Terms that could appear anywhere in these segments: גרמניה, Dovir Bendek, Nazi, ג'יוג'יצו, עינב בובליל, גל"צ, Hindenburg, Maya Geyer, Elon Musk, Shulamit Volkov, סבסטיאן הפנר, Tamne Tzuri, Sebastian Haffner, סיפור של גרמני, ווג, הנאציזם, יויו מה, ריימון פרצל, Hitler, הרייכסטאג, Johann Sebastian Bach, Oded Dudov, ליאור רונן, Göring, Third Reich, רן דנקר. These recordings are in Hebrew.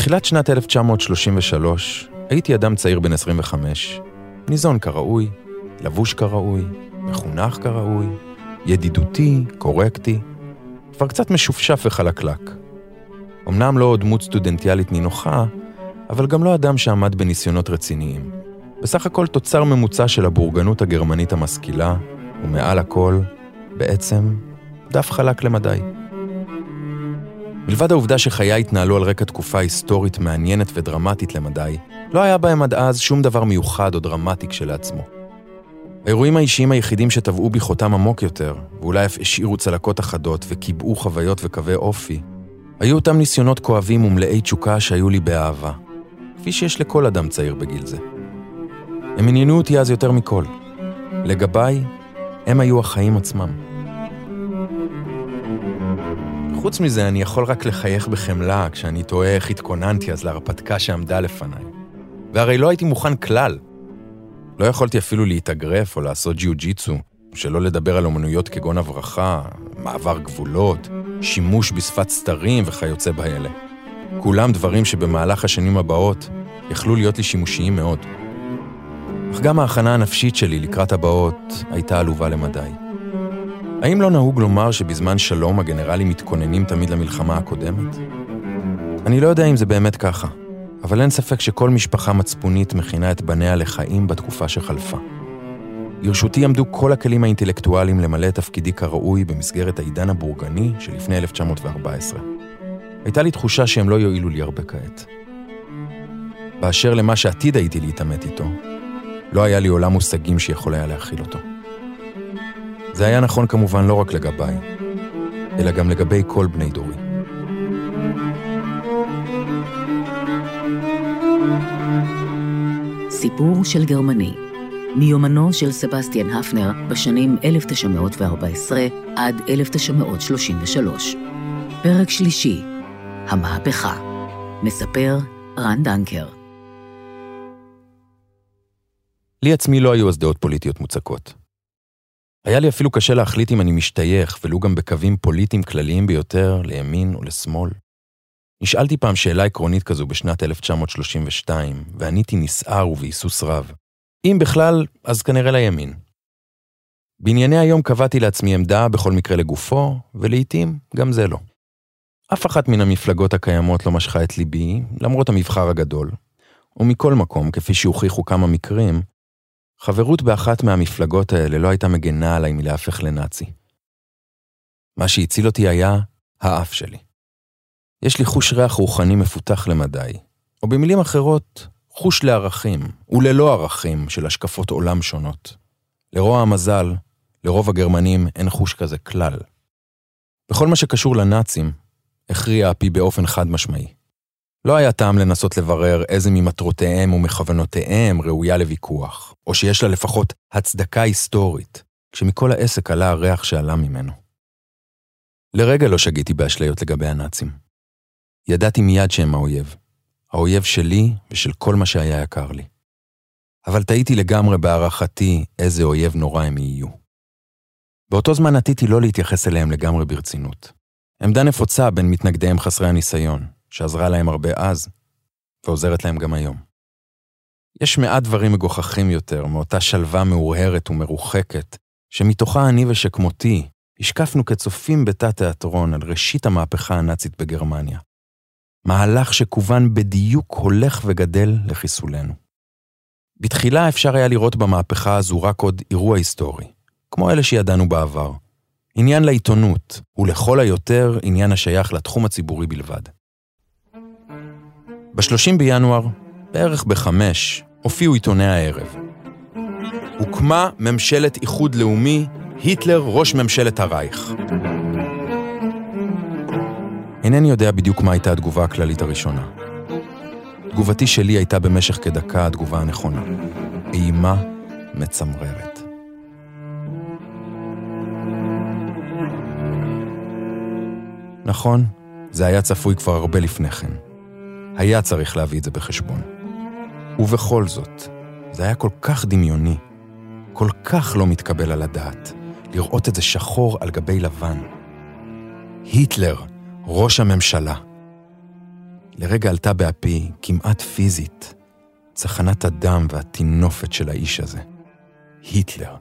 בתחילת שנת 1933 הייתי אדם צעיר בן 25, ניזון כראוי, לבוש כראוי, מחונך כראוי, ידידותי, קורקטי, כבר קצת משופשף וחלקלק. אמנם לא דמות סטודנטיאלית נינוחה, אבל גם לא אדם שעמד בניסיונות רציניים. בסך הכל תוצר ממוצע של הבורגנות הגרמנית המשכילה, ומעל הכל, בעצם, דף חלק למדי. מלבד העובדה שחיי התנהלו על רקע תקופה היסטורית מעניינת ודרמטית למדי, לא היה בהם עד אז שום דבר מיוחד או דרמטי כשלעצמו. האירועים האישיים היחידים שטבעו בי חותם עמוק יותר, ואולי אף השאירו צלקות אחדות וקיבעו חוויות וקווי אופי, היו אותם ניסיונות כואבים ומלאי תשוקה שהיו לי באהבה, כפי שיש לכל אדם צעיר בגיל זה. הם עניינו אותי אז יותר מכל. לגביי, הם היו החיים עצמם. חוץ מזה, אני יכול רק לחייך בחמלה כשאני תוהה איך התכוננתי אז להרפתקה שעמדה לפניי. והרי לא הייתי מוכן כלל. לא יכולתי אפילו להתאגרף או לעשות ג'יוג'יצו, שלא לדבר על אומנויות כגון הברחה, מעבר גבולות, שימוש בשפת סתרים וכיוצא באלה. כולם דברים שבמהלך השנים הבאות יכלו להיות לי שימושיים מאוד. אך גם ההכנה הנפשית שלי לקראת הבאות הייתה עלובה למדי. האם לא נהוג לומר שבזמן שלום הגנרלים מתכוננים תמיד למלחמה הקודמת? אני לא יודע אם זה באמת ככה, אבל אין ספק שכל משפחה מצפונית מכינה את בניה לחיים בתקופה שחלפה. לרשותי עמדו כל הכלים האינטלקטואליים למלא את תפקידי כראוי במסגרת העידן הבורגני שלפני 1914. הייתה לי תחושה שהם לא יועילו לי הרבה כעת. באשר למה שעתיד הייתי להתאמת איתו, לא היה לי עולם מושגים שיכול היה להכיל אותו. זה היה נכון כמובן לא רק לגביי, אלא גם לגבי כל בני דורי. סיפור של גרמני, מיומנו של סבסטיאן הפנר בשנים 1914 עד 1933. פרק שלישי, המהפכה. מספר רן דנקר. לי עצמי לא היו אז דעות פוליטיות מוצקות. היה לי אפילו קשה להחליט אם אני משתייך, ולו גם בקווים פוליטיים כלליים ביותר, לימין או לשמאל. נשאלתי פעם שאלה עקרונית כזו בשנת 1932, ועניתי נסער ובהיסוס רב. אם בכלל, אז כנראה לימין. בענייני היום קבעתי לעצמי עמדה בכל מקרה לגופו, ולעיתים גם זה לא. אף אחת מן המפלגות הקיימות לא משכה את ליבי, למרות המבחר הגדול. ומכל מקום, כפי שהוכיחו כמה מקרים, חברות באחת מהמפלגות האלה לא הייתה מגנה עליי מלהפך לנאצי. מה שהציל אותי היה האף שלי. יש לי חוש ריח רוחני מפותח למדי, או במילים אחרות, חוש לערכים, וללא ערכים של השקפות עולם שונות. לרוע המזל, לרוב הגרמנים אין חוש כזה כלל. בכל מה שקשור לנאצים, הכריע הפי באופן חד משמעי. לא היה טעם לנסות לברר איזה ממטרותיהם ומכוונותיהם ראויה לוויכוח, או שיש לה לפחות הצדקה היסטורית, כשמכל העסק עלה הריח שעלה ממנו. לרגע לא שגיתי באשליות לגבי הנאצים. ידעתי מיד שהם האויב. האויב שלי ושל כל מה שהיה יקר לי. אבל טעיתי לגמרי בהערכתי איזה אויב נורא הם יהיו. באותו זמן עתיתי לא להתייחס אליהם לגמרי ברצינות. עמדה נפוצה בין מתנגדיהם חסרי הניסיון, שעזרה להם הרבה אז, ועוזרת להם גם היום. יש מעט דברים מגוחכים יותר, מאותה שלווה מאוהרת ומרוחקת, שמתוכה אני ושכמותי, השקפנו כצופים בתא תיאטרון על ראשית המהפכה הנאצית בגרמניה. מהלך שכוון בדיוק הולך וגדל לחיסולנו. בתחילה אפשר היה לראות במהפכה הזו רק עוד אירוע היסטורי, כמו אלה שידענו בעבר. עניין לעיתונות, ולכל היותר עניין השייך לתחום הציבורי בלבד. ב-30 בינואר, בערך ב-5, הופיעו עיתוני הערב. הוקמה ממשלת איחוד לאומי, היטלר ראש ממשלת הרייך. אינני יודע בדיוק מה הייתה התגובה הכללית הראשונה. תגובתי שלי הייתה במשך כדקה התגובה הנכונה. אימה מצמררת. נכון, זה היה צפוי כבר הרבה לפני כן. היה צריך להביא את זה בחשבון. ובכל זאת, זה היה כל כך דמיוני, כל כך לא מתקבל על הדעת, לראות את זה שחור על גבי לבן. היטלר, ראש הממשלה. לרגע עלתה באפי, כמעט פיזית, צחנת הדם והתינופת של האיש הזה. היטלר.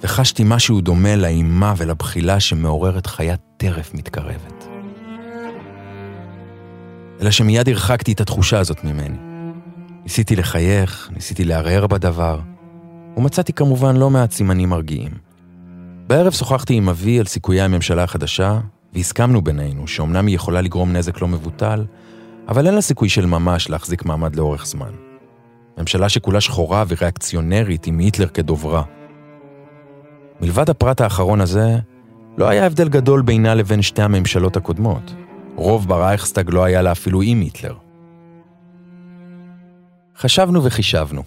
וחשתי משהו דומה לאימה ולבחילה שמעוררת חיית טרף מתקרבת. אלא שמיד הרחקתי את התחושה הזאת ממני. ניסיתי לחייך, ניסיתי לערער בדבר, ומצאתי כמובן לא מעט סימנים מרגיעים. בערב שוחחתי עם אבי על סיכויי הממשלה החדשה, והסכמנו בינינו שאומנם היא יכולה לגרום נזק לא מבוטל, אבל אין לה סיכוי של ממש להחזיק מעמד לאורך זמן. ממשלה שכולה שחורה וריאקציונרית עם היטלר כדוברה. מלבד הפרט האחרון הזה, לא היה הבדל גדול בינה לבין שתי הממשלות הקודמות. רוב ברייכסטאג לא היה לה אפילו עם היטלר. חשבנו וחישבנו.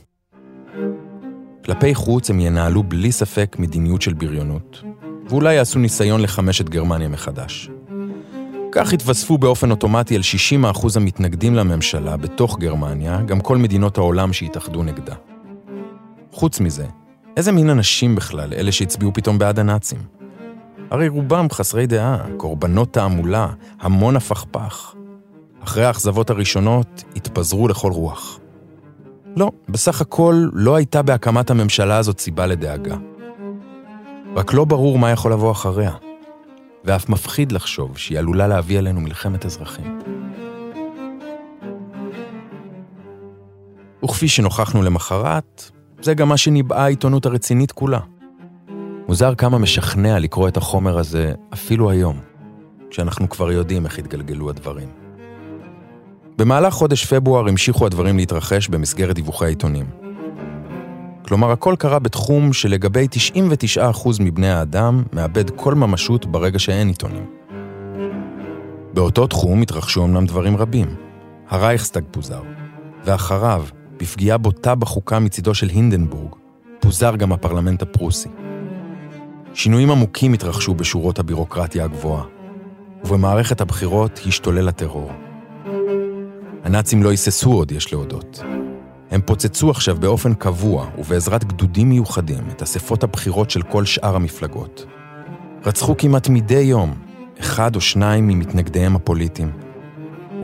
כלפי חוץ הם ינהלו בלי ספק מדיניות של בריונות, ואולי יעשו ניסיון לחמש את גרמניה מחדש. כך התווספו באופן אוטומטי על 60% המתנגדים לממשלה בתוך גרמניה, גם כל מדינות העולם שהתאחדו נגדה. חוץ מזה, איזה מין אנשים בכלל אלה שהצביעו פתאום בעד הנאצים? הרי רובם חסרי דעה, קורבנות תעמולה, המון הפכפך. אחרי האכזבות הראשונות התפזרו לכל רוח. לא, בסך הכל לא הייתה בהקמת הממשלה הזאת סיבה לדאגה. רק לא ברור מה יכול לבוא אחריה, ואף מפחיד לחשוב שהיא עלולה להביא עלינו מלחמת אזרחים. וכפי שנוכחנו למחרת, זה גם מה שניבאה העיתונות הרצינית כולה. מוזר כמה משכנע לקרוא את החומר הזה אפילו היום, כשאנחנו כבר יודעים איך התגלגלו הדברים. במהלך חודש פברואר המשיכו הדברים להתרחש במסגרת דיווחי העיתונים. כלומר, הכל קרה בתחום שלגבי 99% מבני האדם מאבד כל ממשות ברגע שאין עיתונים. באותו תחום התרחשו אמנם דברים רבים. הרייכסטאג פוזר, ואחריו, בפגיעה בוטה בחוקה מצידו של הינדנבורג, פוזר גם הפרלמנט הפרוסי. שינויים עמוקים התרחשו בשורות הבירוקרטיה הגבוהה, ובמערכת הבחירות השתולל הטרור. הנאצים לא היססו עוד, יש להודות. הם פוצצו עכשיו באופן קבוע ובעזרת גדודים מיוחדים את אספות הבחירות של כל שאר המפלגות. רצחו כמעט מדי יום, אחד או שניים ממתנגדיהם הפוליטיים,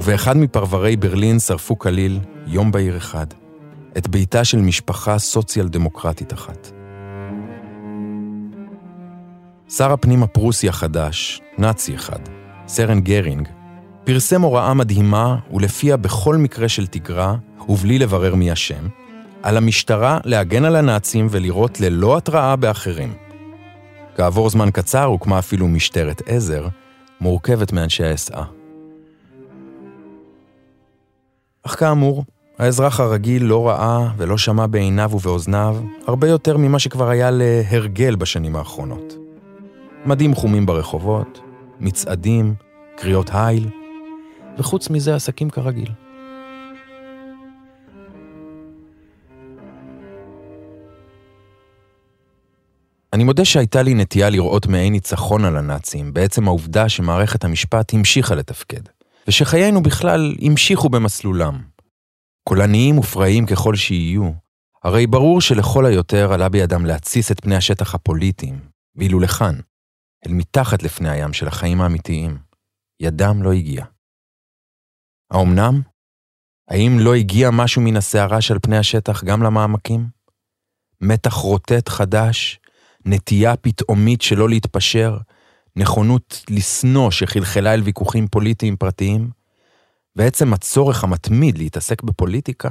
ובאחד מפרברי ברלין שרפו כליל, יום בהיר אחד, את ביתה של משפחה סוציאל-דמוקרטית אחת. שר הפנים הפרוסי החדש, נאצי אחד, סרן גרינג, פרסם הוראה מדהימה ולפיה בכל מקרה של תגרה, ובלי לברר מי השם, על המשטרה להגן על הנאצים ולראות ללא התראה באחרים. כעבור זמן קצר הוקמה אפילו משטרת עזר, מורכבת מאנשי ה-SA. אך כאמור, האזרח הרגיל לא ראה ולא שמע בעיניו ובאוזניו הרבה יותר ממה שכבר היה להרגל בשנים האחרונות. מדים חומים ברחובות, מצעדים, קריאות הייל, וחוץ מזה עסקים כרגיל. אני מודה שהייתה לי נטייה לראות מעין ניצחון על הנאצים, בעצם העובדה שמערכת המשפט המשיכה לתפקד, ושחיינו בכלל המשיכו במסלולם. קולניים ופראיים ככל שיהיו, הרי ברור שלכל היותר עלה בידם להציס את פני השטח הפוליטיים, ואילו לכאן, אל מתחת לפני הים של החיים האמיתיים, ידם לא הגיע. האומנם? האם לא הגיע משהו מן הסערה של פני השטח גם למעמקים? מתח רוטט חדש, נטייה פתאומית שלא להתפשר, נכונות לסנוע שחלחלה אל ויכוחים פוליטיים פרטיים, בעצם הצורך המתמיד להתעסק בפוליטיקה.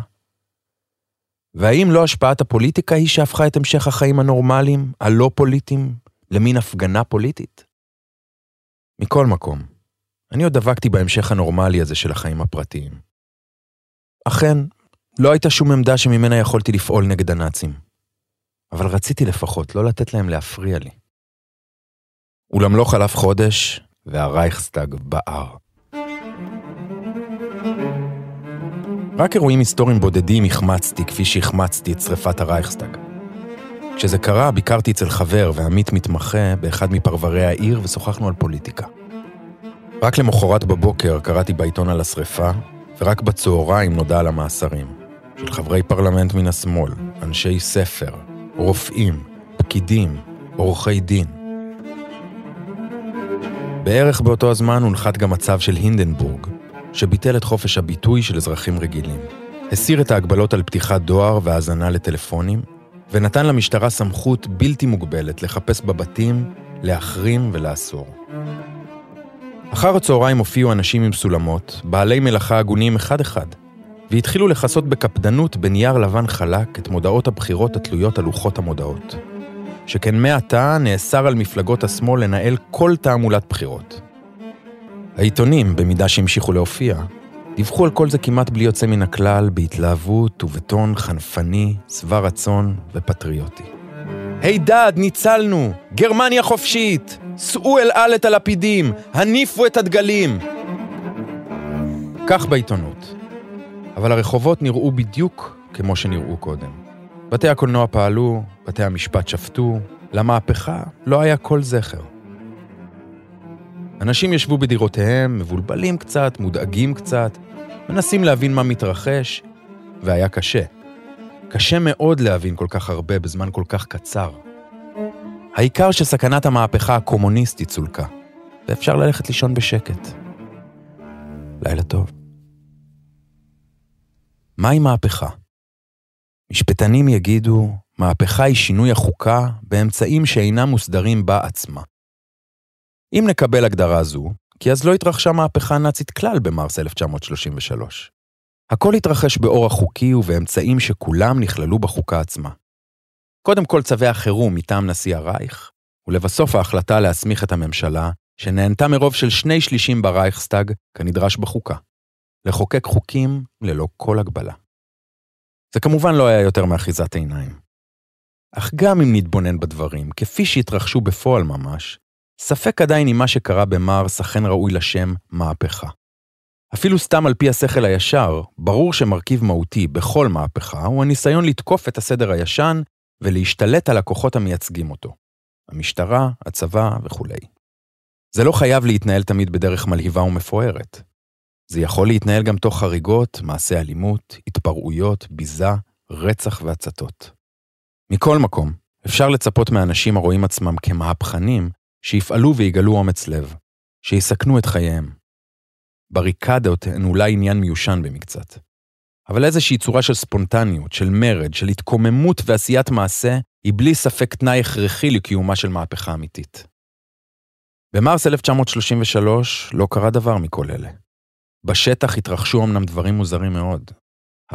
והאם לא השפעת הפוליטיקה היא שהפכה את המשך החיים הנורמליים, הלא פוליטיים, למין הפגנה פוליטית? מכל מקום, אני עוד דבקתי בהמשך הנורמלי הזה של החיים הפרטיים. אכן, לא הייתה שום עמדה שממנה יכולתי לפעול נגד הנאצים, אבל רציתי לפחות לא לתת להם להפריע לי. אולם לא חלף חודש, והרייכסטאג בער. רק אירועים היסטוריים בודדים החמצתי כפי שהחמצתי את שריפת הרייכסטאג. כשזה קרה, ביקרתי אצל חבר ועמית מתמחה באחד מפרברי העיר ושוחחנו על פוליטיקה. רק למחרת בבוקר קראתי בעיתון על השריפה, ורק בצהריים נודע על המאסרים, של חברי פרלמנט מן השמאל, אנשי ספר, רופאים, פקידים, עורכי דין. בערך באותו הזמן הונחת גם מצב של הינדנבורג, שביטל את חופש הביטוי של אזרחים רגילים, הסיר את ההגבלות על פתיחת דואר והאזנה לטלפונים, ונתן למשטרה סמכות בלתי מוגבלת לחפש בבתים, להחרים ולאסור. אחר הצהריים הופיעו אנשים עם סולמות, בעלי מלאכה הגונים אחד-אחד, והתחילו לחסות בקפדנות בנייר לבן חלק את מודעות הבחירות התלויות על לוחות המודעות. שכן מעתה נאסר על מפלגות השמאל לנהל כל תעמולת בחירות. העיתונים, במידה שהמשיכו להופיע, דיווחו על כל זה כמעט בלי יוצא מן הכלל, בהתלהבות ובטון חנפני, שבע רצון ופטריוטי. הידד, ניצלנו! גרמניה חופשית! סעו אל על את הלפידים! הניפו את הדגלים! כך בעיתונות. אבל הרחובות נראו בדיוק כמו שנראו קודם. בתי הקולנוע פעלו, בתי המשפט שפטו, למהפכה לא היה כל זכר. אנשים ישבו בדירותיהם, מבולבלים קצת, מודאגים קצת, מנסים להבין מה מתרחש, והיה קשה. קשה מאוד להבין כל כך הרבה בזמן כל כך קצר. העיקר שסכנת המהפכה הקומוניסטית צולקה, ואפשר ללכת לישון בשקט. לילה טוב. מהי מהפכה? משפטנים יגידו, מהפכה היא שינוי החוקה באמצעים שאינם מוסדרים בה עצמה. אם נקבל הגדרה זו, כי אז לא התרחשה מהפכה נאצית כלל במרס 1933. הכל התרחש באורח חוקי ובאמצעים שכולם נכללו בחוקה עצמה. קודם כל צווי החירום מטעם נשיא הרייך, ולבסוף ההחלטה להסמיך את הממשלה, שנהנתה מרוב של 2/3 ברייכסטאג, כנדרש בחוקה. לחוקק חוקים ללא כל הגבלה. זה כמובן לא היה יותר מאחיזת עיניים. אך גם אם נתבונן בדברים, כפי שהתרחשו בפועל ממש, ספק עדיין אם מה שקרה במרס אכן ראוי לשם מהפכה. אפילו סתם על פי השכל הישר, ברור שמרכיב מהותי בכל מהפכה הוא הניסיון לתקוף את הסדר הישן ולהשתלט על הכוחות המייצגים אותו. המשטרה, הצבא וכו'. זה לא חייב להתנהל תמיד בדרך מלהיבה ומפוארת. זה יכול להתנהל גם תוך חריגות, מעשי אלימות, התפרעויות, ביזה, רצח והצתות. מכל מקום, אפשר לצפות מאנשים הרואים עצמם כמהפכנים, שיפעלו ויגלו אומץ לב, שיסכנו את חייהם. בריקדות הן אולי עניין מיושן במקצת. אבל איזושהי צורה של ספונטניות, של מרד, של התקוממות ועשיית מעשה, היא בלי ספק תנאי הכרחי לקיומה של מהפכה אמיתית. במרס 1933 לא קרה דבר מכל אלה. בשטח התרחשו אמנם דברים מוזרים מאוד,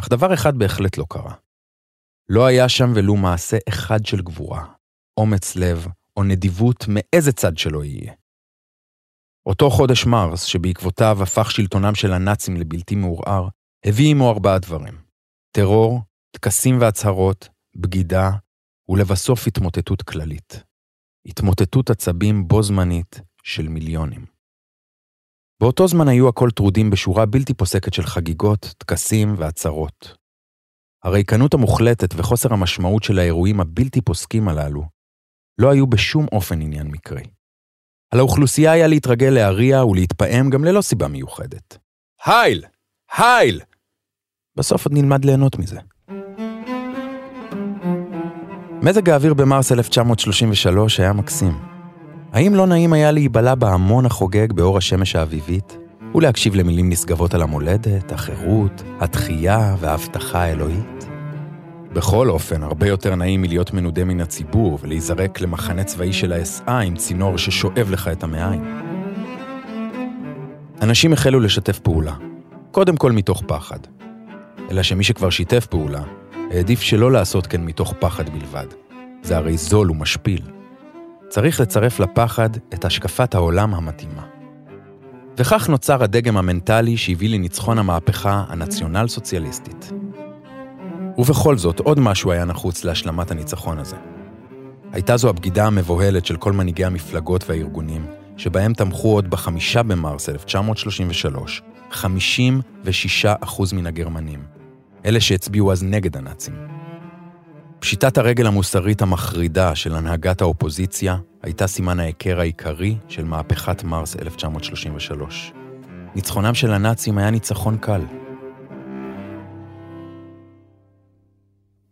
אך דבר אחד בהחלט לא קרה. לא היה שם ולו מעשה אחד של גבורה, אומץ לב או נדיבות מאיזה צד שלא יהיה. אותו חודש מרס, שבעקבותיו הפך שלטונם של הנאצים לבלתי מעורער, הביא עמו 4 דברים. טרור, תקסים והצהרות, בגידה, ולבסוף התמוטטות כללית. התמוטטות עצבים בו זמנית של מיליונים. באותו זמן היו הכל טרודים בשורה בלתי פוסקת של חגיגות, תקסים והצהרות. הריקנות המוחלטת וחוסר המשמעות של האירועים הבלתי פוסקים הללו לא היו בשום אופן עניין מקרי. על האוכלוסייה היה להתרגל להריע ולהתפעם גם ללא סיבה מיוחדת. הייל! הייל! בסוף עוד נלמד ליהנות מזה. מזג האוויר במרס 1933 היה מקסים. האם לא נעים היה להיבלה בהמון החוגג באור השמש האביבית, ולהקשיב למילים נשגבות על המולדת, החירות, התחייה וההבטחה האלוהית? בכל אופן, הרבה יותר נעים מלהיות מנודה מן הציבור ולהיזרק למחנה צבאי של ה-SA עם צינור ששואב לך את המעיים. אנשים החלו לשתף פעולה, קודם כל מתוך פחד. אלא שמי שכבר שיתף פעולה, העדיף שלא לעשות כן מתוך פחד בלבד. זה הרי זול ומשפיל. צריך לצרף לפחד את השקפת העולם המתאימה. וכך נוצר הדגם המנטלי שהביא לניצחון המהפכה הנציונל סוציאליסטית. ובכל זאת, עוד משהו היה נחוץ להשלמת הניצחון הזה. הייתה זו הבגידה המבוהלת של כל מנהיגי המפלגות והארגונים, שבהם תמכו עוד ב5 במרס 1933, 56% מן הגרמנים, אלה שהצביעו אז נגד הנאצים. פשיטת הרגל המוסרית המחרידה של הנהגת האופוזיציה הייתה סימן ההיכר העיקרי של מהפכת מרס 1933. ניצחונם של הנאצים היה ניצחון קל.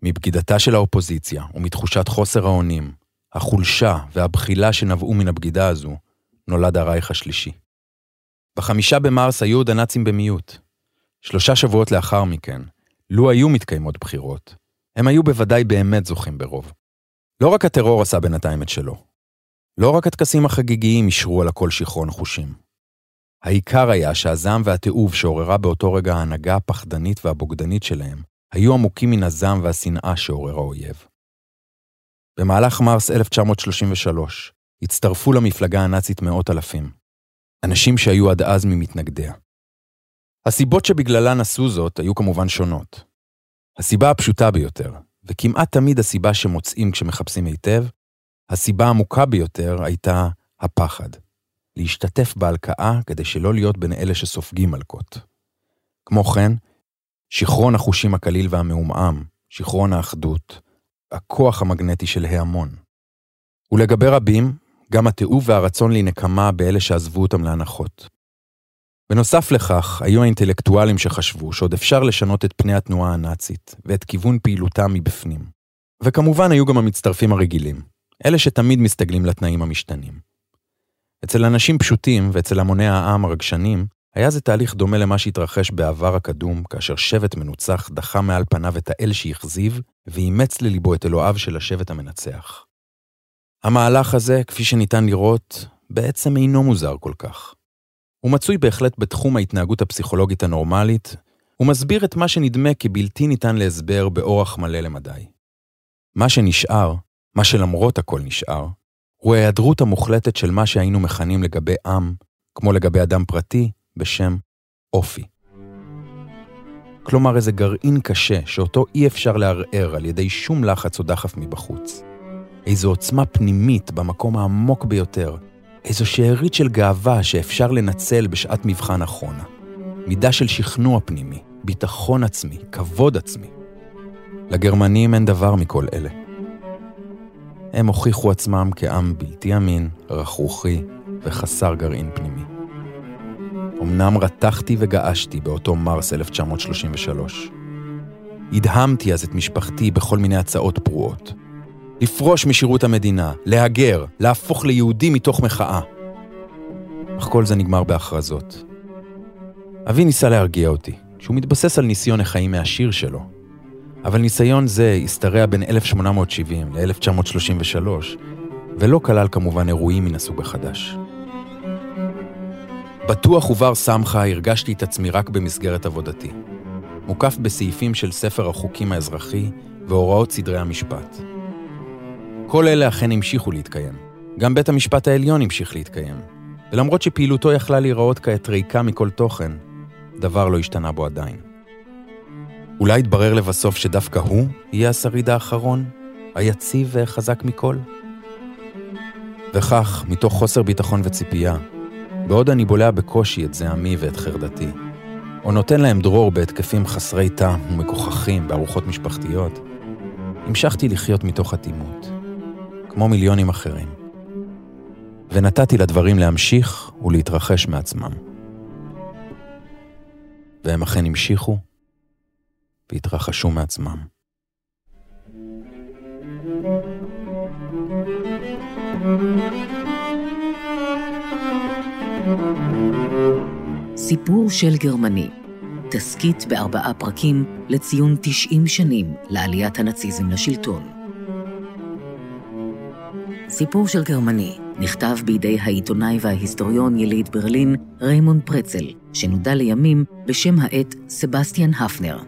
מבגידתה של האופוזיציה ומתחושת חוסר האונים, החולשה והבחילה שנבעו מן הבגידה הזו, נולד הרייך השלישי. ב5 במרס היו עוד הנאצים במיעוט. 3 שבועות לאחר מכן, לו היו מתקיימות בחירות, הם היו בוודאי באמת זוכים ברוב. לא רק הטרור עשה בינתיים את שלו. לא רק הטקסים החגיגיים ישרו על הכל שיכרון חושים. העיקר היה שהזעם והתיעוב שעוררה באותו רגע ההנהגה הפחדנית והבוגדנית שלהם, היו עמוקים מן הזעם והשנאה שעוררה אויב. במהלך מרס 1933, הצטרפו למפלגה הנאצית 100,000, אנשים שהיו עד אז ממתנגדיה. הסיבות שבגללן עשו זאת היו כמובן שונות. הסיבה הפשוטה ביותר, וכמעט תמיד הסיבה שמוצאים כשמחפשים היטב, הסיבה העמוקה ביותר הייתה הפחד. להשתתף בהלקאה כדי שלא להיות בין אלה שסופגים מלכות. כמו כן, שכרון החושים הקליל והמעומעם, שכרון האחדות, הכוח המגנטי של ההמון. ולגבי רבים, גם התיעוב והרצון להינקמה באלה שעזבו אותם להנחות. בנוסף לכך, היו האינטלקטואלים שחשבו שעוד אפשר לשנות את פני התנועה הנאצית ואת כיוון פעילותה מבפנים. וכמובן היו גם המצטרפים הרגילים, אלה שתמיד מסתגלים לתנאים המשתנים. אצל אנשים פשוטים ואצל המוני העם הרגשנים, היה זה תהליך דומה למה שהתרחש בעבר הקדום, כאשר שבט מנוצח דחה מעל פניו את האל שיחזיב, ואימץ לליבו את אלוהיו של השבט המנצח. המהלך הזה, כפי שניתן לראות, בעצם אינו מוזר כל כך. הוא מצוי בהחלט בתחום ההתנהגות הפסיכולוגית הנורמלית, ומסביר את מה שנדמה כבלתי ניתן להסבר באורח מלא למדי. מה שנשאר, מה שלמרות הכל נשאר, הוא ההיעדרות המוחלטת של מה שהיינו מכנים לגבי עם, כמו לגבי אדם פרטי, בשם אופי. כלומר, איזה גרעין קשה שאותו אי אפשר לערער על ידי שום לחץ או דחף מבחוץ. איזו עוצמה פנימית במקום העמוק ביותר, איזו שארית של גאווה שאפשר לנצל בשעת מבחן אחרונה. מידה של שכנוע פנימי, ביטחון עצמי, כבוד עצמי. לגרמנים אין דבר מכל אלה. הם הוכיחו עצמם כעם בלתי אמין, רכרוכי וחסר גרעין פנימי. אמנם רתחתי וגעשתי באותו מרס 1933. הדהמתי אז את משפחתי בכל מיני הצעות פרועות. לפרוש משירות המדינה, להגר, להפוך ליהודי מתוך מחאה. אך כל זה נגמר בהכרזות. אבי ניסה להרגיע אותי, שהוא מתבסס על ניסיון החיים מהשיר שלו. אבל ניסיון זה הסתרע בין 1870 ל-1933, ולא כלל כמובן אירועים מן הסוג החדש. בטוח ובר סמכה הרגשתי את עצמי רק במסגרת עבודתי. מוקף בסעיפים של ספר החוקים האזרחי והוראות סדרי המשפט. כל אלה אכן המשיכו להתקיים. גם בית המשפט העליון המשיך להתקיים. ולמרות שפעילותו יכלה להיראות כעת ריקה מכל תוכן, דבר לא השתנה בו עדיין. אולי התברר לבסוף שדווקא הוא יהיה השריד האחרון, היציב והחזק מכל. וכך, מתוך חוסר ביטחון וציפייה, בעוד אני בולע בקושי את זעמי ואת חרדתי, או נותן להם דרור בהתקפים חסרי טעם ומכוחכים בארוחות משפחתיות, המשכתי לחיות מתוך אטימות, כמו מיליונים אחרים. ונתתי לדברים להמשיך ולהתרחש מעצמם. והם אכן המשיכו והתרחשו מעצמם. סיפור של גרמני, תסקית ב4 פרקים לציון 90 שנים לעליית הנאציזם לשלטון. סיפור של גרמני נכתב בידי העיתונאי וההיסטוריון יליד ברלין ריימון פרצל, שנודע לימים בשם העט סבסטיאן הפנר.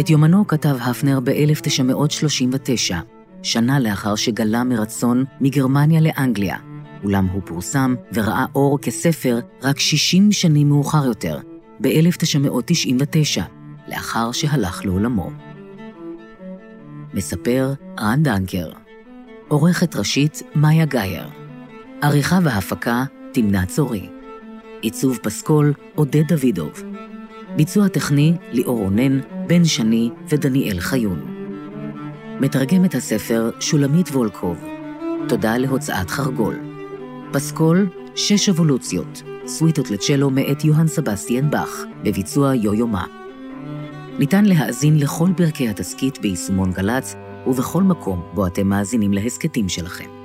את יומנו כתב הפנר ב-1939, שנה לאחר שגלה מרצון מגרמניה לאנגליה, אולם הוא פורסם וראה אור כספר רק 60 שנים מאוחר יותר, ב-1999, לאחר שהלך לעולמו. מספר רן דנקר. עורכת ראשית מאיה גייר. עריכה והפקה תמנה צורי. עיצוב פסקול עודד דודוב. ביצוע טכני ליאור רונן, בן שני ודניאל חיון. מתרגמת הספר שולמית וולקוב. תודה להוצאת חרגול. פסקול 6 אבולוציות, סוויטות לצ'לו מאת יוהאן סבסטיאן באך, בביצוע יויו מה. ניתן להאזין לכל פרקי התסקית ביישומון גל"צ ובכל מקום בו אתם מאזינים להסכתים שלכם.